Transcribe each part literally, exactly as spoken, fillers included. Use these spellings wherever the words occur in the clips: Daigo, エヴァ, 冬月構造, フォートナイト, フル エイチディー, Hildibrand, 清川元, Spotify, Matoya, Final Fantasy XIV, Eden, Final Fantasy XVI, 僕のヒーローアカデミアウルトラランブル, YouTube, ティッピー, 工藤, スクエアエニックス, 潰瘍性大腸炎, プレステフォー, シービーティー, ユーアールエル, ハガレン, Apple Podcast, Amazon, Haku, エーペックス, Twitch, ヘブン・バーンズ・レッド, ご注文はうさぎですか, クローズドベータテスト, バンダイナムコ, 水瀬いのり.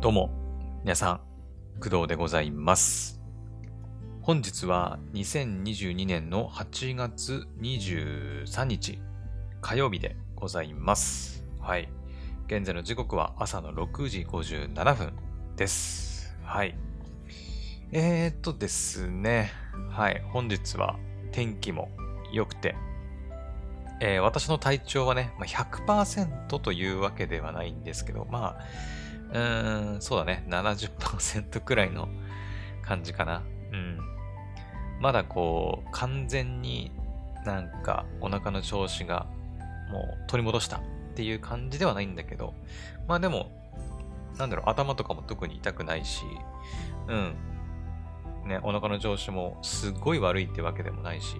どうも皆さん、工藤でございます。本日はにせんにじゅうにねんのはちがつにじゅうさんにち火曜日でございます。はい、現在の時刻は朝のろくじごじゅうななふんです。はい、えーっとですね、はい、本日は天気も良くて、えー、私の体調はね、まあ、ひゃくパーセント というわけではないんですけど、まあ、うーん、そうだね、ななじゅっパーセント くらいの感じかな。うん。まだこう、完全になんかお腹の調子がもう取り戻したっていう感じではないんだけど、まあでも、なんだろう、頭とかも特に痛くないし、うん。ね、お腹の調子もすごい悪いってわけでもないし、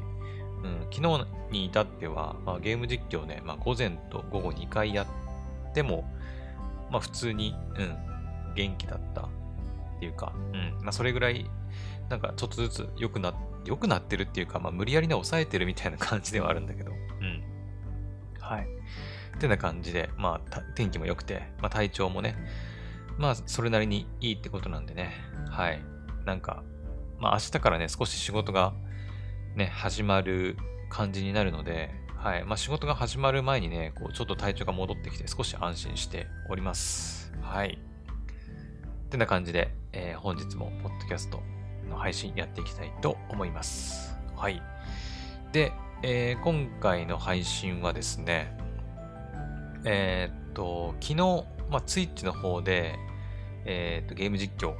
うん、昨日に至っては、まあ、ゲーム実況ね、まあ、午前と午後にかいやっても、まあ、普通に、うん、元気だったっていうか、うん、まあ、それぐらい、なんかちょっとずつ良くな、良くなってるっていうか、まあ、無理やりね、抑えてるみたいな感じではあるんだけど、うん。はい。ってな感じで、まあ、天気も良くて、まあ、体調もね、まあ、それなりにいいってことなんでね、はい。なんか、まあ、明日からね、少し仕事が、ね、始まる感じになるので、はい、まあ、仕事が始まる前にね、こうちょっと体調が戻ってきて少し安心しております。はい。ってな感じで、えー、本日もポッドキャストの配信やっていきたいと思います。はい。で、えー、今回の配信はですね、えー、っと昨日、まあ、Twitch の方で、えー、っとゲーム実況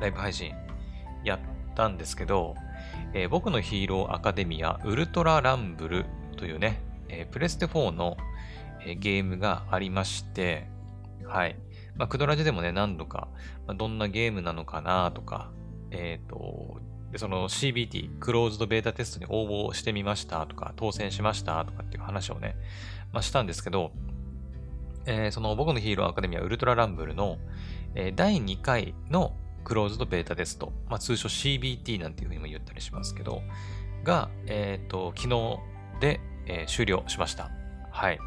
ライブ配信やったんですけど。えー、僕のヒーローアカデミアウルトラランブルというね、えー、プレステフォーの、えー、ゲームがありまして、はい。まあ、クドラジでもね、何度か、まあ、どんなゲームなのかなとか、えっと、その シービーティー、クローズドベータテストに応募してみましたとか、当選しましたとかっていう話をね、まあ、したんですけど、えー、その僕のヒーローアカデミアウルトラランブルの、えー、だいにかいのクローズドベータテスト、まあ、通称 シービーティー なんていうふうにも言ったりしますけど、が、えっと、昨日で、えー、終了しました。はい。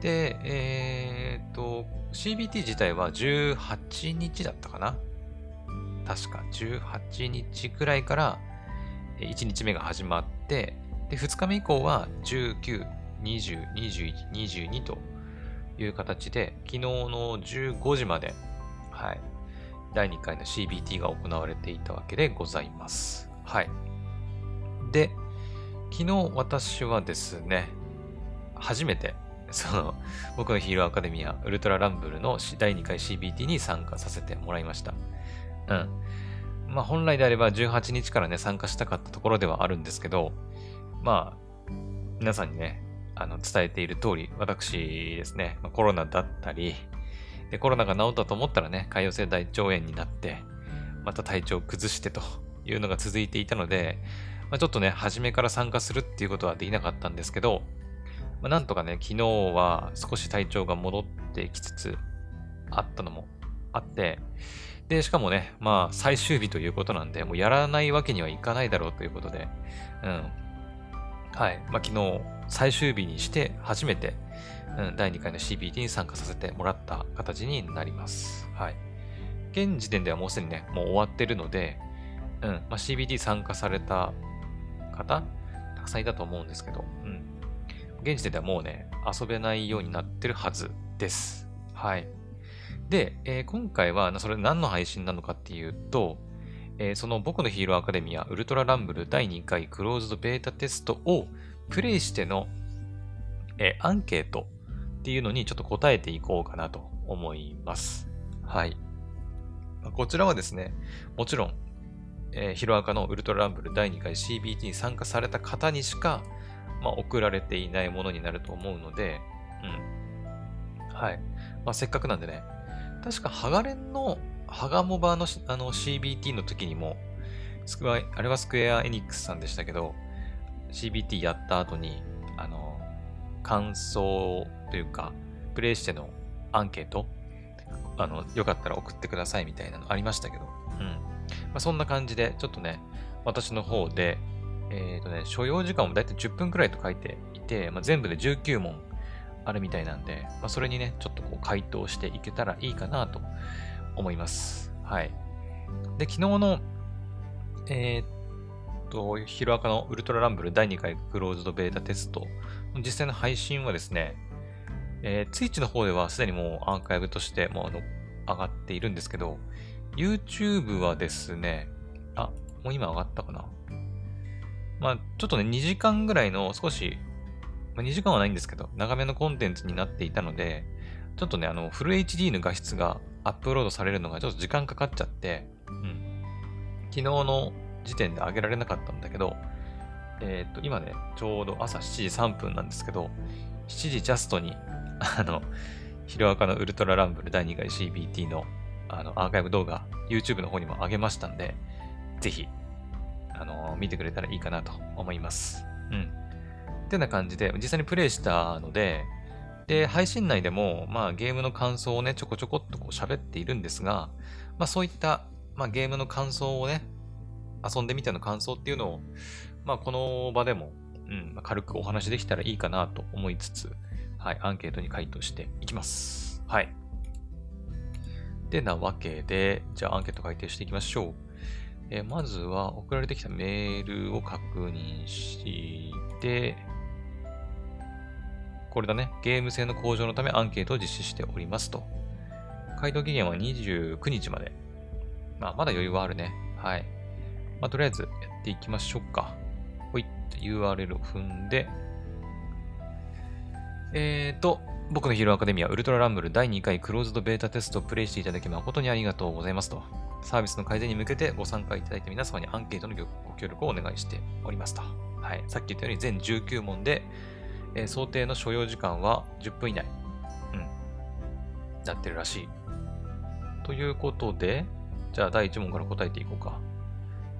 で、えっと、シービーティー 自体はじゅうはちにちだったかな？確かじゅうはちにちくらいからいちにちめが始まって、で、ふつかめ以降はじゅうく、にじゅう、にじゅういち、にじゅうにという形で、昨日のじゅうごじまで、はい。だいにかいの シービーティー が行われていたわけでございます。はい。で、昨日私はですね、初めて、その、僕のヒーローアカデミア、ウルトラランブルのだいにかい シービーティー に参加させてもらいました。うん。まあ、本来であればじゅうはちにちからね、参加したかったところではあるんですけど、まあ、皆さんにね、あの、伝えている通り、私ですね、コロナだったり、で、コロナが治ったと思ったらね、潰瘍性大腸炎になって、また体調を崩してというのが続いていたので、まあ、ちょっとね、初めから参加するっていうことはできなかったんですけど、まあ、なんとかね、昨日は少し体調が戻ってきつつあったのもあって、で、しかもね、まあ、最終日ということなんで、もうやらないわけにはいかないだろうということで、うん。はい。まあ、昨日、最終日にして初めて、だいにかいの シービーティー に参加させてもらった形になります。はい。現時点ではもうすでにね、もう終わってるので、うん、まあ、シービーティー 参加された方、たくさんいたと思うんですけど、うん。現時点ではもうね、遊べないようになってるはずです。はい。で、えー、今回は、それ何の配信なのかっていうと、えー、その僕のヒーローアカデミア、ウルトラランブルだいにかいクローズドベータテストをプレイしての、えー、アンケート、っていうのにちょっと答えていこうかなと思います。はい。こちらはですね、もちろん、えー、ヒロアカのウルトラランブルだいにかい シービーティー に参加された方にしか、まあ、送られていないものになると思うので、うん。はい。まあ、せっかくなんでね、確かハガレンのハガモバの、あの シービーティー の時にもスクエア、あれはスクエアエニックスさんでしたけど、シービーティー やった後に、あの、感想というか、プレイしてのアンケート、あの、よかったら送ってくださいみたいなのありましたけど、うん。まあ、そんな感じで、ちょっとね、私の方で、えっとね、所要時間もだいたいじゅっぷんくらいと書いていて、まあ、全部でじゅうきゅう問あるみたいなんで、まあ、それにね、ちょっとこう回答していけたらいいかなと思います。はい。で、昨日の、えー、っと、ヒロアカのウルトラランブルだいにかいクローズドベータテスト、実際の配信はですね、えー、Twitch の方ではすでにもうアーカイブとしてもうあの上がっているんですけど、YouTube はですね、あ、もう今上がったかな。まあ、ちょっとね、にじかんぐらいの少し、まあ、にじかんはないんですけど、長めのコンテンツになっていたので、ちょっとね、あの、フル エイチディー の画質がアップロードされるのがちょっと時間かかっちゃって、うん、昨日の時点で上げられなかったんだけど、えっと、今ね、ちょうど朝しちじさんぷんなんですけど、しちじジャストに、あの、ヒロアカのウルトラランブルだいにかい シービーティー の、あの、アーカイブ動画、YouTube の方にも上げましたんで、ぜひ、あの、見てくれたらいいかなと思います。うん。ってな感じで、実際にプレイしたので、で、配信内でも、まあ、ゲームの感想をね、ちょこちょこっとこう喋っているんですが、まあ、そういった、まあ、ゲームの感想をね、遊んでみての感想っていうのを、まあ、この場でも、うん、軽くお話できたらいいかなと思いつつ、はい、アンケートに回答していきます。はい。で、なわけで、じゃあアンケート改定していきましょう。えー、まずは送られてきたメールを確認して、これだね、ゲーム性の向上のためアンケートを実施しておりますと。回答期限はにじゅうくにちまで。まあ、まだ余裕はあるね。はい。まあ、とりあえずやっていきましょうか。ほい。ユーアールエル を踏んで、えーと、僕のヒーローアカデミアウルトラランブルだいにかいクローズドベータテストをプレイしていただき誠にありがとうございますと。サービスの改善に向けてご参加いただいた皆様にアンケートのご協力をお願いしておりますと。はい。さっき言ったように全じゅうきゅうもんで、えー、想定の所要時間はじゅっぷん以内。うん。なってるらしい。ということで、じゃあだいいち問から答えていこうか。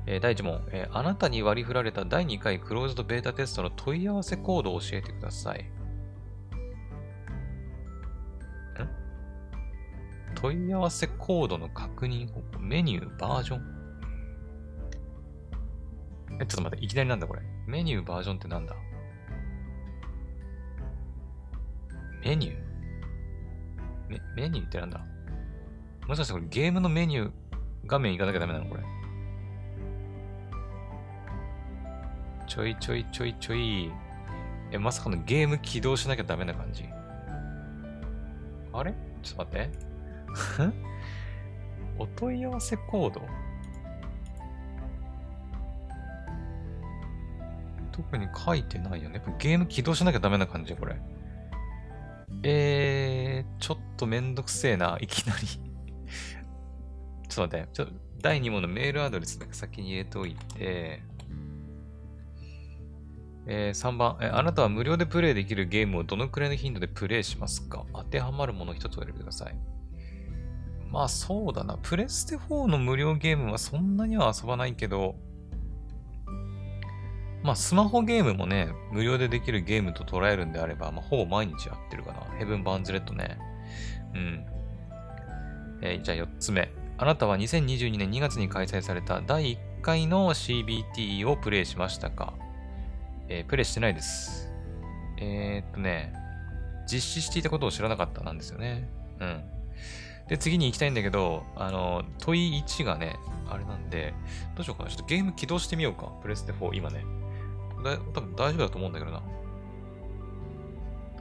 えー、だいいち問、えー、あなたに割り振られただいにかいクローズドベータテストの問い合わせコードを教えてください。問い合わせコードの確認方法、メニュー、バージョン。え、ちょっと待って、いきなりなんだこれ。メニュー、バージョンってなんだ？メニュー？メ、メニューってなんだ？もしかしてこれゲームのメニュー画面行かなきゃダメなのこれ。ちょいちょいちょいちょい。え、まさかのゲーム起動しなきゃダメな感じ。あれ？ちょっと待って。お問い合わせコード？特に書いてないよね。やっぱゲーム起動しなきゃダメな感じこれ。えー、ちょっとめんどくせえな、いきなり。ちょっと待って、ちょっとだいに問のメールアドレスだけ先に入れといて、えー、さんばん、えー、あなたは無料でプレイできるゲームをどのくらいの頻度でプレイしますか？当てはまるもの一つを選んでください。まあそうだな。プレステフォーの無料ゲームはそんなには遊ばないけど、まあスマホゲームもね、無料でできるゲームと捉えるんであれば、まあほぼ毎日やってるかな。ヘブン・バーンズ・レッドね。うん。えー、じゃあよっつめ。あなたはにせんにじゅうにねんにがつに開催されただいいっかいの シービーティー をプレイしましたか？えー、プレイしてないです。えー、っとね、実施していたことを知らなかったなんですよね。うん。で、次に行きたいんだけど、あの、問いいちがね、あれなんで、どうしようかな。ちょっとゲーム起動してみようか。プレステフォー、今ね。だ多分大丈夫だと思うんだけどな。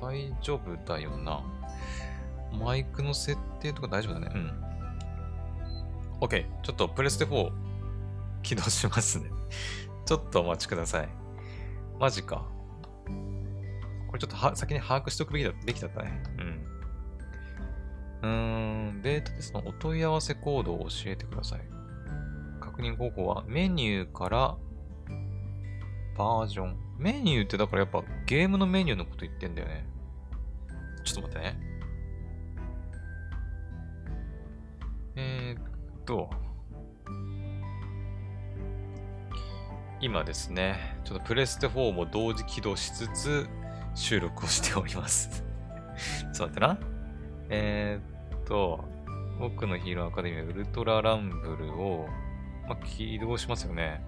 大丈夫だよな。マイクの設定とか大丈夫だね。うん。OK。ちょっとプレステフォー、起動しますね。ちょっとお待ちください。マジか。これちょっとは先に把握しておくべきだ、べきだったね。うん。うーん、ベータテストのお問い合わせコードを教えてください。確認方法はメニューからバージョン。メニューってだからやっぱゲームのメニューのこと言ってんだよね。ちょっと待ってね。えー、っと。今ですね、ちょっとプレステフォーも同時起動しつつ収録をしております。ちょっと待ってな。えー、っと、僕のヒーローアカデミアウルトラランブルを、まあ、起動しますよね。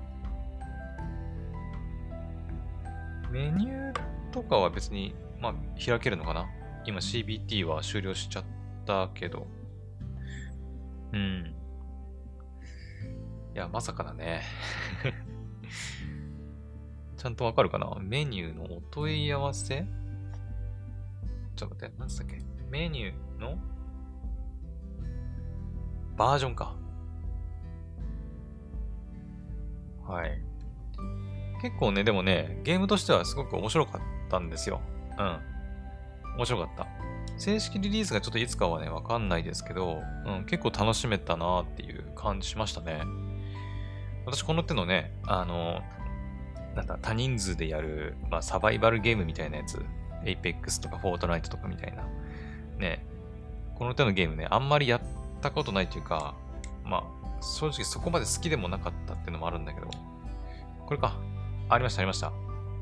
メニューとかは別に、まあ、開けるのかな。今 シービーティー は終了しちゃったけど。うん。いや、まさかだね。ちゃんとわかるかな？メニューのお問い合わせ？ちょっと待って、何でしたっけ？メニューのバージョンか。はい。結構ね、でもね、ゲームとしてはすごく面白かったんですよ。うん。面白かった。正式リリースがちょっといつかはね、わかんないですけど、うん、結構楽しめたなっていう感じしましたね。私、この手のね、あの、なんだ、多人数でやる、まあ、サバイバルゲームみたいなやつ。エーペックス とか フォートナイト とかみたいな。ね、この手のゲームね、あんまりやったことないというか、まあ、正直そこまで好きでもなかったっていうのもあるんだけど、これか。ありました、ありました。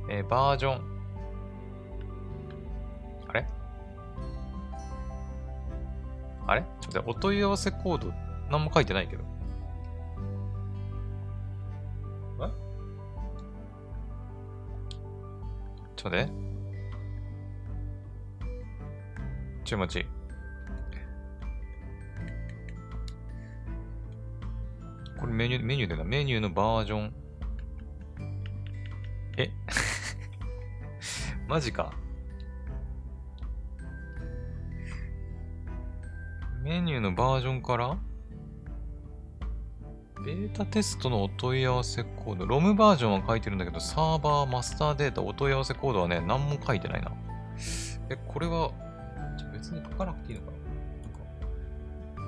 えー、バージョン。あれあれちょっと待って、お問い合わせコード、何も書いてないけど。え？ちょっと待って。ちょい待ち。これメニュー、メニューだよな。メニューのバージョン。えマジか。メニューのバージョンからベータテストのお問い合わせコード。ロムバージョンは書いてるんだけど、サーバー、マスターデータ、お問い合わせコードはね、何も書いてないな。え、これは、じゃ別に書かなくていいのかな。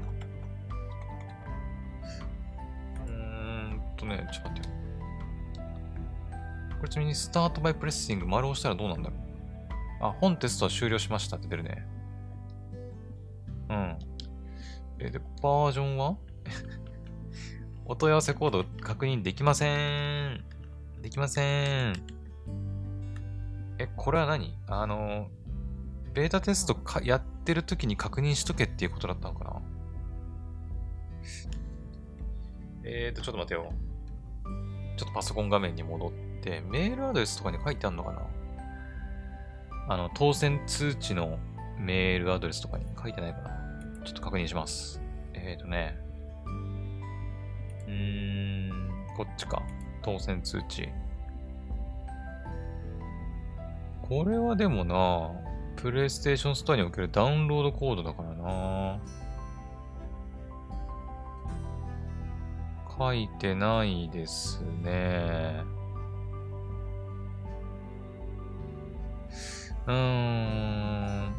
なんかうーんとね、ちょっと待ってよ。これちなみにスタートバイプレッシング丸押したらどうなんだろう。あ、本テストは終了しましたって出るね。うん。え、で、バージョンはお問い合わせコード確認できません。できません。え、これは何？あの、ベータテストかやってる時に確認しとけっていうことだったのかな。えーと、ちょっと待てよ。ちょっとパソコン画面に戻って。で、メールアドレスとかに書いてあるのかな？あの、当選通知のメールアドレスとかに書いてないかな？ちょっと確認します。えっとね。うーん、こっちか。当選通知。これはでもな、プレイステーションストアにおけるダウンロードコードだからな。書いてないですね。うーん。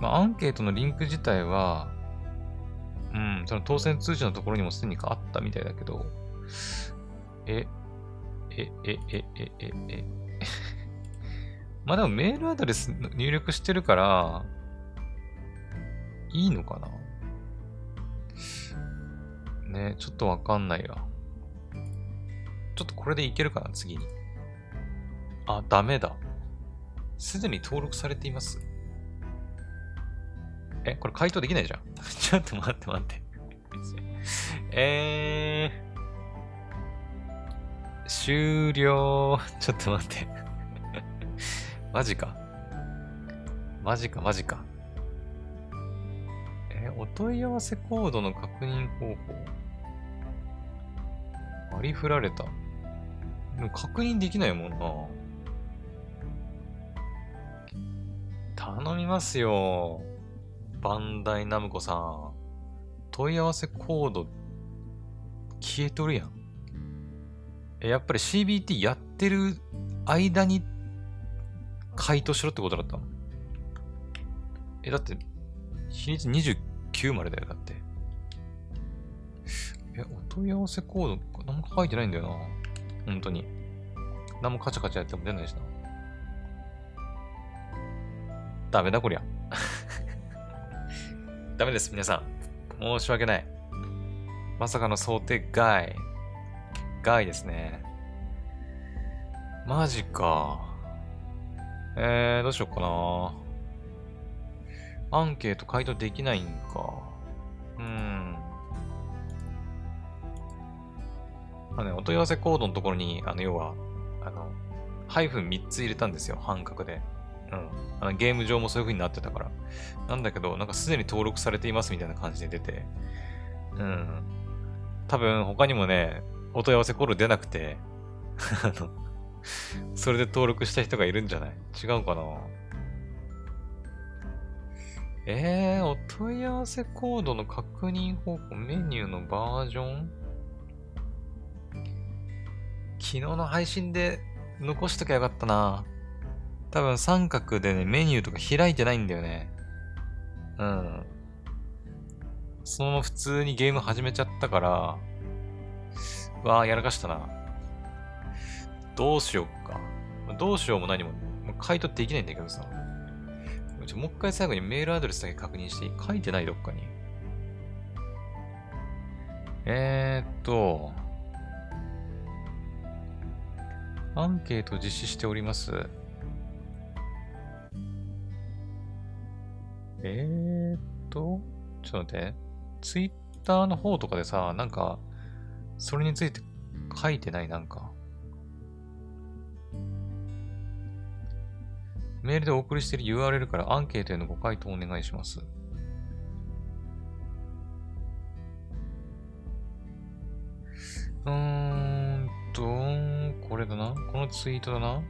まあ、アンケートのリンク自体は、うん、その当選通知のところにもすでにあったみたいだけど、え、え、え、え、え、え、え。まあでもメールアドレス入力してるから、いいのかな？ね、ちょっとわかんないわ。ちょっとこれでいけるかな、次に。あ、ダメだ。すでに登録されています。え、これ回答できないじゃん。ちょっと待って待って。えー。終了。ちょっと待って。マジか。マジかマジか。えー、お問い合わせコードの確認方法。割り振られた。でも確認できないもんな。頼みますよ。バンダイナムコさん。問い合わせコード、消えとるやん。やっぱり シービーティー やってる間に回答しろってことだったの？え、だって、日にちにじゅうくまでだよ、だって。え、お問い合わせコード、何も書いてないんだよな。本当に。何もカチャカチャやっても出ないしな。ダメだこりゃ。ダメです、皆さん。申し訳ない。まさかの想定外。外ですね。マジか。えー、どうしようかな。アンケート回答できないんか。うん。あのね、お問い合わせコードのところに、あの、要は、あの、ハイフンみっつ入れたんですよ、半角で。うん、あのゲーム上もそういう風になってたから。なんだけど、なんかすでに登録されていますみたいな感じで出て、うん。多分他にもね、お問い合わせコール出なくて、あの、それで登録した人がいるんじゃない？違うかな？えー、お問い合わせコードの確認方法、メニューのバージョン？昨日の配信で残しときゃよかったな。多分三角でね、メニューとか開いてないんだよね。うん。そのまま普通にゲーム始めちゃったから、うわぁ、やらかしたな。どうしよっか。どうしようも何も、もう回答できないんだけどさ。もう一回最後にメールアドレスだけ確認していい？書いてない？どっかに。えーっと、アンケートを実施しております。えーっと、ちょっと待って。ツイッターの方とかでさ、なんか、それについて書いてない？なんか。メールでお送りしている ユーアールエル からアンケートへのご回答をお願いします。うーんと、これだな。このツイートだな。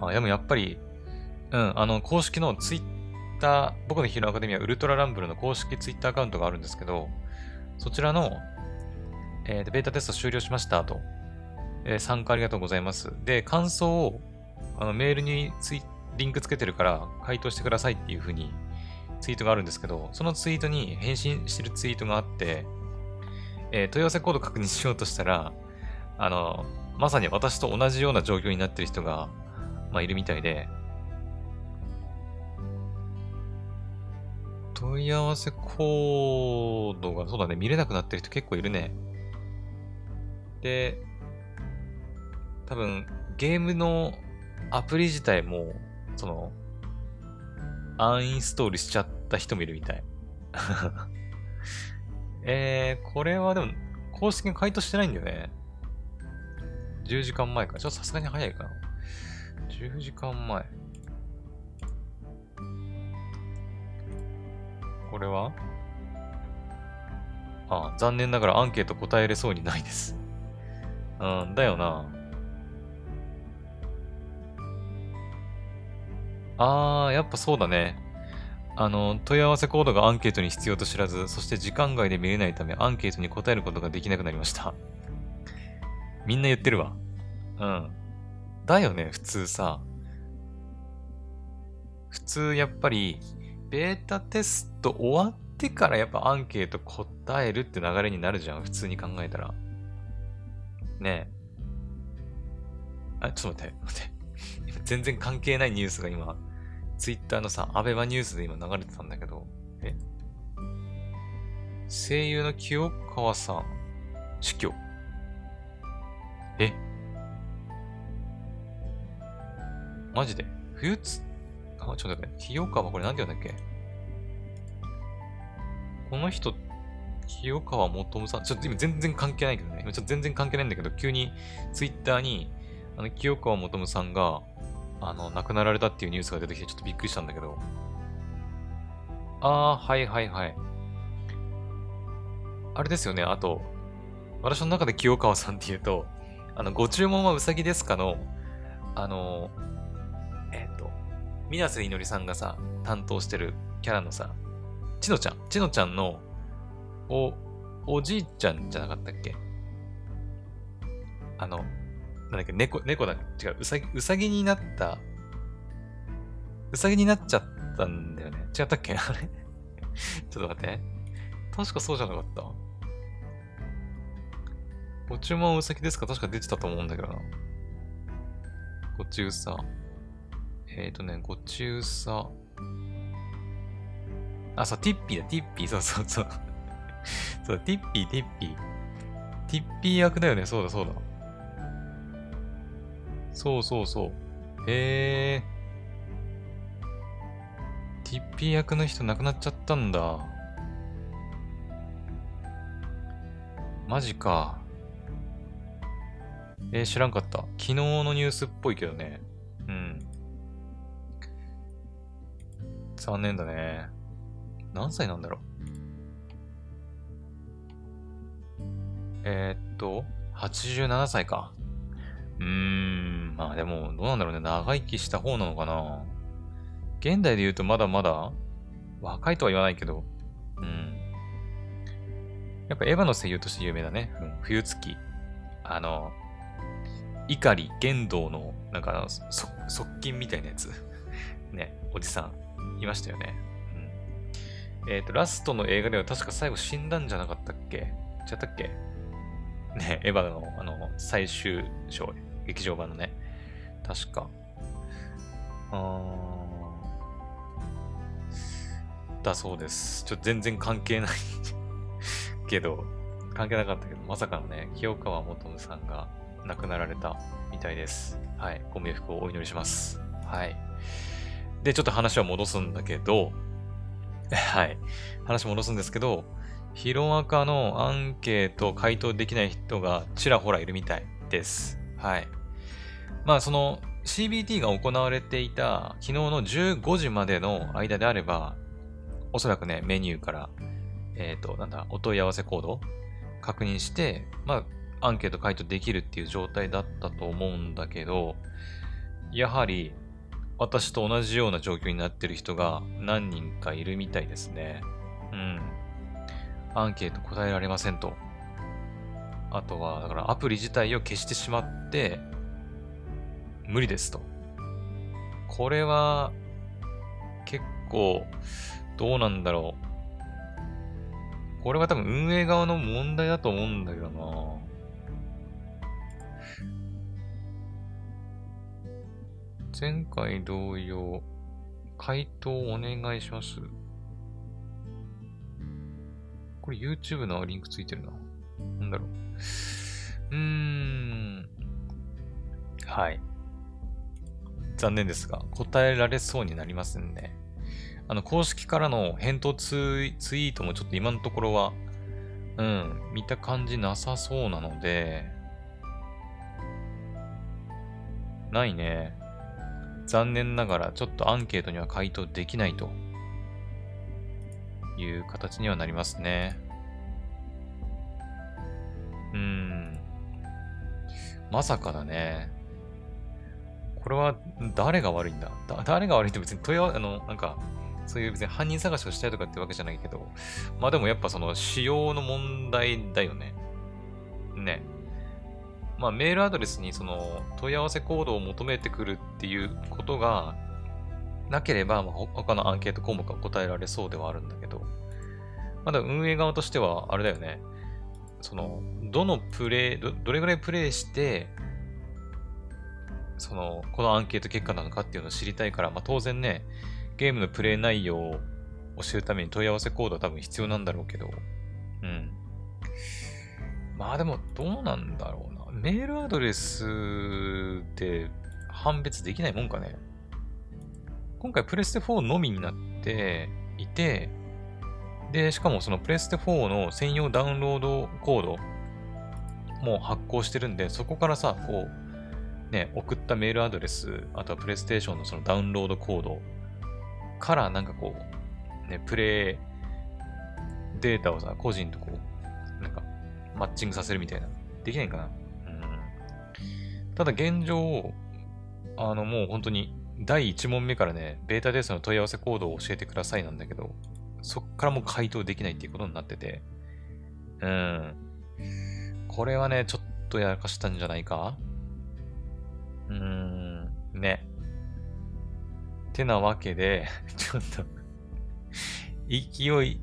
あ、でもやっぱり、うん、あの、公式のツイッター、僕のヒーローアカデミア、ウルトラランブルの公式ツイッターアカウントがあるんですけど、そちらの、えー、ベータテスト終了しましたと、えー、参加ありがとうございます。で、感想をあのメールにツイリンクつけてるから回答してくださいっていう風にツイートがあるんですけど、そのツイートに返信してるツイートがあって、えー、問い合わせコード確認しようとしたら、あの、まさに私と同じような状況になってる人が、まあ、いるみたいで、問い合わせコードが、そうだね、見れなくなってる人結構いるね。で、多分ゲームのアプリ自体もそのアンインストールしちゃった人もいるみたい。えー、これはでも公式に回答してないんだよね。じゅうじかんまえか。ちょっとさすがに早いかな。じゅうじかんまえ。これは？あ、残念ながらアンケート答えれそうにないです。うん、だよな。あー、やっぱそうだね。あの、問い合わせコードがアンケートに必要と知らず、そして時間外で見れないため、アンケートに答えることができなくなりました。みんな言ってるわ。うん。だよね、普通さ。普通、やっぱり、ベータテスト終わってからやっぱアンケート答えるって流れになるじゃん、普通に考えたら。ねえ。あ、ちょっと待って、待って。全然関係ないニュースが今、ツイッターのさ、アベマニュースで今流れてたんだけど、え？声優の清川さん、死去。え？マジで？冬つ、あ、ちょっと待って、清川これなんて言うんだっけ？この人、清川元さん、ちょっと今全然関係ないけどね。今ちょっと全然関係ないんだけど、急にツイッターに、あの、清川元さんが、あの、亡くなられたっていうニュースが出てきて、ちょっとびっくりしたんだけど。あー、はいはいはい。あれですよね、あと、私の中で清川さんっていうと、あの、ご注文はうさぎですかの、あの、えっと、水瀬いのりさんがさ、担当してるキャラのさ、ちのちゃん、ちのちゃんの、お、おじいちゃんじゃなかったっけ？あの、なんだっけ、猫、猫だっけ？違う、うさぎ、うさぎになった、うさぎになっちゃったんだよね。違ったっけ？あれ？ちょっと待って。確かそうじゃなかった。ご注文うさぎですか？確か出てたと思うんだけどな。ご注さ。えっとね、ご注さ。あ、そう、ティッピーだ、ティッピー、そうそうそう。そう、ティッピー、ティッピー。ティッピー役だよね。そうだ、そうだ。そうそうそう。へえ。ティッピー役の人亡くなっちゃったんだ。マジか。えー、知らんかった。昨日のニュースっぽいけどね。うん。残念だね。何歳なんだろう。えー、っと、はちじゅうななさいか。うーん、まあでも、どうなんだろうね。長生きした方なのかな。現代で言うとまだまだ、若いとは言わないけど、うん。やっぱエヴァの声優として有名だね。うん、冬月。あの、怒り、言動の、なんかあの、側近みたいなやつ。ね、おじさん、いましたよね。うん、えっと、ラストの映画では確か最後死んだんじゃなかったっけちゃったっけね、エヴァの、あの、最終章、劇場版のね、確か。あーだそうです。ちょっと全然関係ないけど、関係なかったけど、まさかのね、清川元さんが亡くなられたみたいです。はい、ご冥福をお祈りします。はい。で、ちょっと話は戻すんだけど、はい、話戻すんですけど、ヒロアカのアンケートを回答できない人がちらほらいるみたいです。はい。まあその シービーティー が行われていた昨日のじゅうごじまでの間であれば、おそらくね、メニューから、えっと、なんだ、お問い合わせコード確認して、まあアンケート回答できるっていう状態だったと思うんだけど、やはり私と同じような状況になってる人が何人かいるみたいですね。うん。アンケート答えられませんと。あとは、だからアプリ自体を消してしまって、無理ですと。これは、結構、どうなんだろう。これは多分運営側の問題だと思うんだけどな。前回同様、回答お願いします。これ YouTube のリンクついてるな。なんだろう。うーん。はい。残念ですが、答えられそうになりませんね。あの、公式からの返答ツイ、ツイートもちょっと今のところは、うん、見た感じなさそうなので、ないね。残念ながら、ちょっとアンケートには回答できないと。いう形にはなりますね。うーん。まさかだね。これは誰が悪いんだ？だ誰が悪いって別に問い合わせ、あの、なんか、そういう別に犯人探しをしたいとかってわけじゃないけど、まあでもやっぱその仕様の問題だよね。ね。まあメールアドレスにその問い合わせコードを求めてくるっていうことが、なければ、まあ、他のアンケート項目は答えられそうではあるんだけど、まだ運営側としては、あれだよね、その、どのプレイ、ど、どれぐらいプレイして、その、このアンケート結果なのかっていうのを知りたいから、まあ当然ね、ゲームのプレイ内容を知るために問い合わせコードは多分必要なんだろうけど、うん。まあでも、どうなんだろうな。メールアドレスで判別できないもんかね。今回プレステフォーのみになっていて、で、しかもそのプレステフォーの専用ダウンロードコードも発行してるんで、そこからさ、こう、ね、送ったメールアドレス、あとはプレイステーションのそのダウンロードコードからなんかこう、ね、プレイデータをさ、個人とこう、なんかマッチングさせるみたいな。できないかな。うん。ただ現状、あのもう本当に、だいいち問目からね、ベータテストの問い合わせコードを教えてくださいなんだけど、そっからもう回答できないっていうことになってて、うん。これはね、ちょっとやらかしたんじゃないか？うーん、ね。てなわけで、ちょっと、勢い、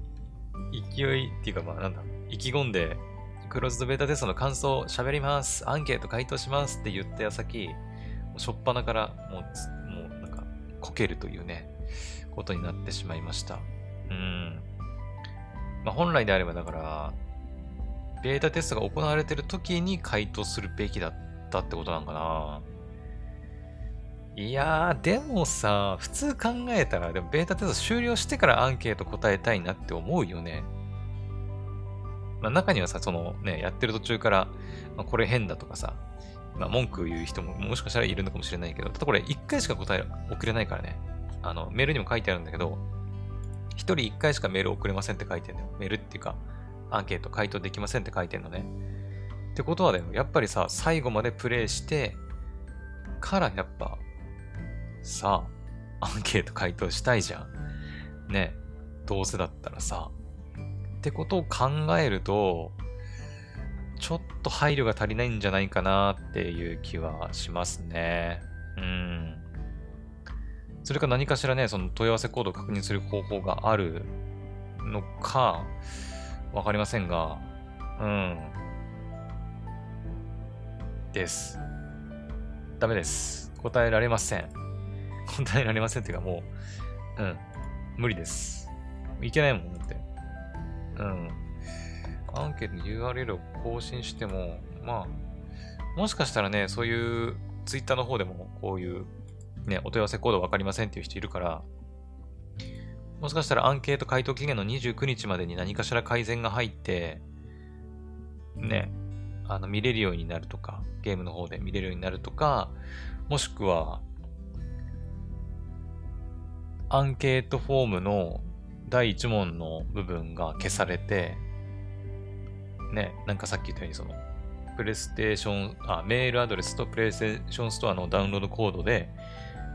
勢いっていうかまあなんだ、意気込んで、クローズドベータテストの感想を喋ります、アンケート回答しますって言った矢先、しょっぱなからもう、こけるというね、ことになってしまいました。うん。まあ、本来であればだから、ベータテストが行われてる時に回答するべきだったってことなんかな。いやー、でもさ、普通考えたら、でもベータテスト終了してからアンケート答えたいなって思うよね。まあ、中にはさ、そのね、やってる途中から、まあ、これ変だとかさ、まあ、文句言う人ももしかしたらいるのかもしれないけど、ただこれいっかいしか答え送れないからね。あの、メールにも書いてあるんだけど、ひとりいっかいしかメール送れませんって書いてるのよ。メールっていうか、アンケート回答できませんって書いてるのね。ってことはだよ、やっぱりさ、最後までプレイしてからやっぱ、さ、アンケート回答したいじゃん。ね。どうせだったらさ。ってことを考えると、ちょっと配慮が足りないんじゃないかなっていう気はしますね。うん。それか何かしらね、その問い合わせコードを確認する方法があるのか、わかりませんが、うん。です。ダメです。答えられません。答えられませんっていうかもう、うん。無理です。いけないもんだって。うん。アンケートの ユーアールエル を更新しても、まあ、もしかしたらね、そういう、ツイッターの方でも、こういう、ね、お問い合わせコードわかりませんっていう人いるから、もしかしたらアンケート回答期限のにじゅうくにちまでに何かしら改善が入って、ね、あの、見れるようになるとか、ゲームの方で見れるようになるとか、もしくは、アンケートフォームのだいいち問の部分が消されて、ね、なんかさっき言ったようにその、プレイステーション、あ、メールアドレスとプレイステーションストアのダウンロードコードで、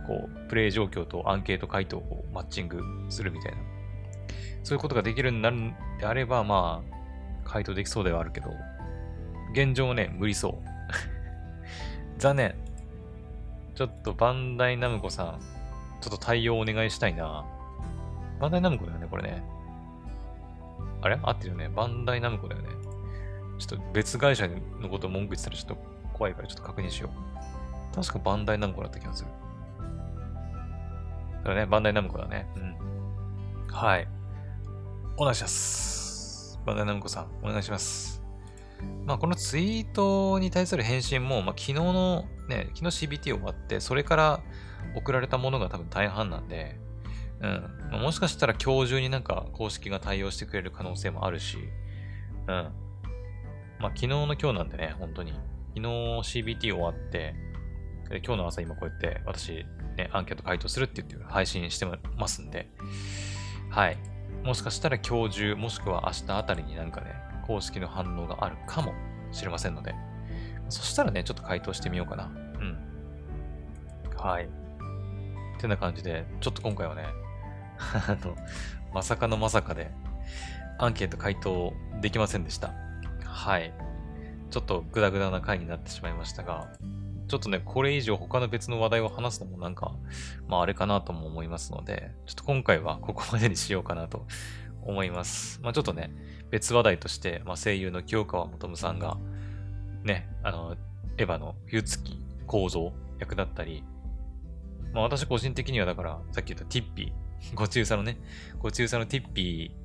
こう、プレイ状況とアンケート回答をマッチングするみたいな。そういうことができるようになるんであれば、まあ、回答できそうではあるけど、現状ね、無理そう。残念。ちょっとバンダイナムコさん、ちょっと対応お願いしたいな。バンダイナムコだよね、これね。あれ？合ってるよね。バンダイナムコだよね。ちょっと別会社のことを文句言ってたらちょっと怖いからちょっと確認しよう。確かバンダイナムコだった気がする。だからね、バンダイナムコだね。うん。はい。お願いします。バンダイナムコさん、お願いします。まあ、このツイートに対する返信も、まあ、昨日のね、昨日 シービーティー 終わって、それから送られたものが多分大半なんで、うん。まあ、もしかしたら今日中になんか公式が対応してくれる可能性もあるし、うん。まあ、昨日の今日なんでね、本当に。昨日 シービーティー 終わって、で今日の朝今こうやって私、ね、アンケート回答するって言って配信してますんで、はい。もしかしたら今日中、もしくは明日あたりになんかね、公式の反応があるかもしれませんので、そしたらね、ちょっと回答してみようかな。うん。はい。ってな感じで、ちょっと今回はね、あの、まさかのまさかで、アンケート回答できませんでした。はい。ちょっとグダグダな回になってしまいましたが、ちょっとね、これ以上他の別の話題を話すのもなんか、まああれかなとも思いますので、ちょっと今回はここまでにしようかなと思います。まあちょっとね、別話題として、まあ、声優の清川もとむさんが、ね、あの、エヴァの冬月構造役だったり、まあ私個人的にはだから、さっき言ったティッピー、ご中佐のね、ご中佐のティッピー、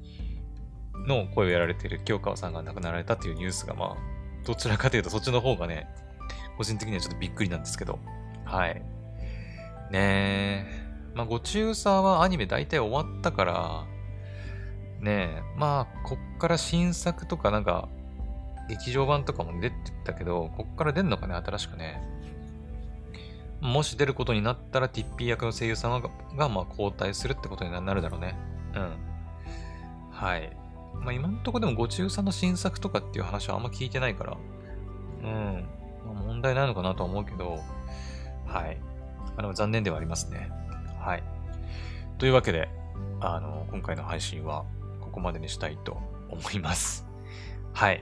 の声をやられている京川さんが亡くなられたというニュースが、まあ、どちらかというとそっちの方がね、個人的にはちょっとびっくりなんですけど。はい。ねえ。まあ、ご中佐はアニメ大体終わったから、ねえ、まあ、こっから新作とかなんか、劇場版とかも出てたけど、こっから出るのかね、新しくね。もし出ることになったら、ティッピー役の声優さんが、がまあ、交代するってことになるだろうね。うん。はい。まあ今のところでもご中佐の新作とかっていう話はあんま聞いてないから、うん、まあ、問題ないのかなとは思うけど、はい。あの残念ではありますね。はい。というわけで、あの、今回の配信はここまでにしたいと思います。はい。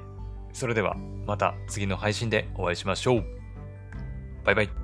それではまた次の配信でお会いしましょう。バイバイ。